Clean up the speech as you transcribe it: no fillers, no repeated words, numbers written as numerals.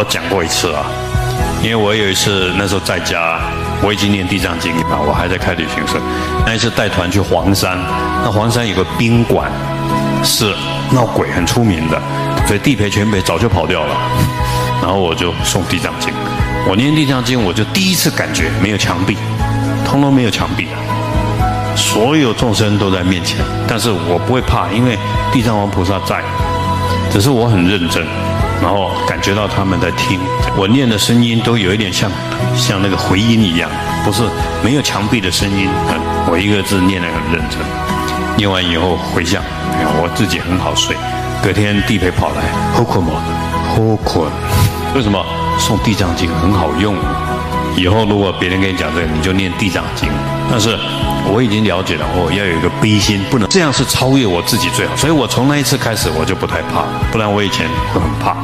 我讲过一次啊，因为我有一次那时候在家，我已经念地藏经了，我还在开旅行社。那一次带团去黄山，那黄山有个宾馆是闹鬼很出名的，所以地陪全陪早就跑掉了。然后我就送地藏经，我念地藏经，我就第一次感觉没有墙壁，通通没有墙壁，所有众生都在面前，但是我不会怕，因为地藏王菩萨在，只是我很认真，然后感觉到他们在听我念的声音，都有一点像那个回音一样，不是没有墙壁的声音。我一个字念得很认真，念完以后回想，我自己很好睡。隔天地陪跑来，好困吗？好困。为什么？送地藏经很好用，以后如果别人跟你讲这个，你就念地藏经。但是我已经了解了，要有一个悲心，不能这样，是超越我自己最好。所以我从那一次开始，我就不太怕，不然我以前会很怕。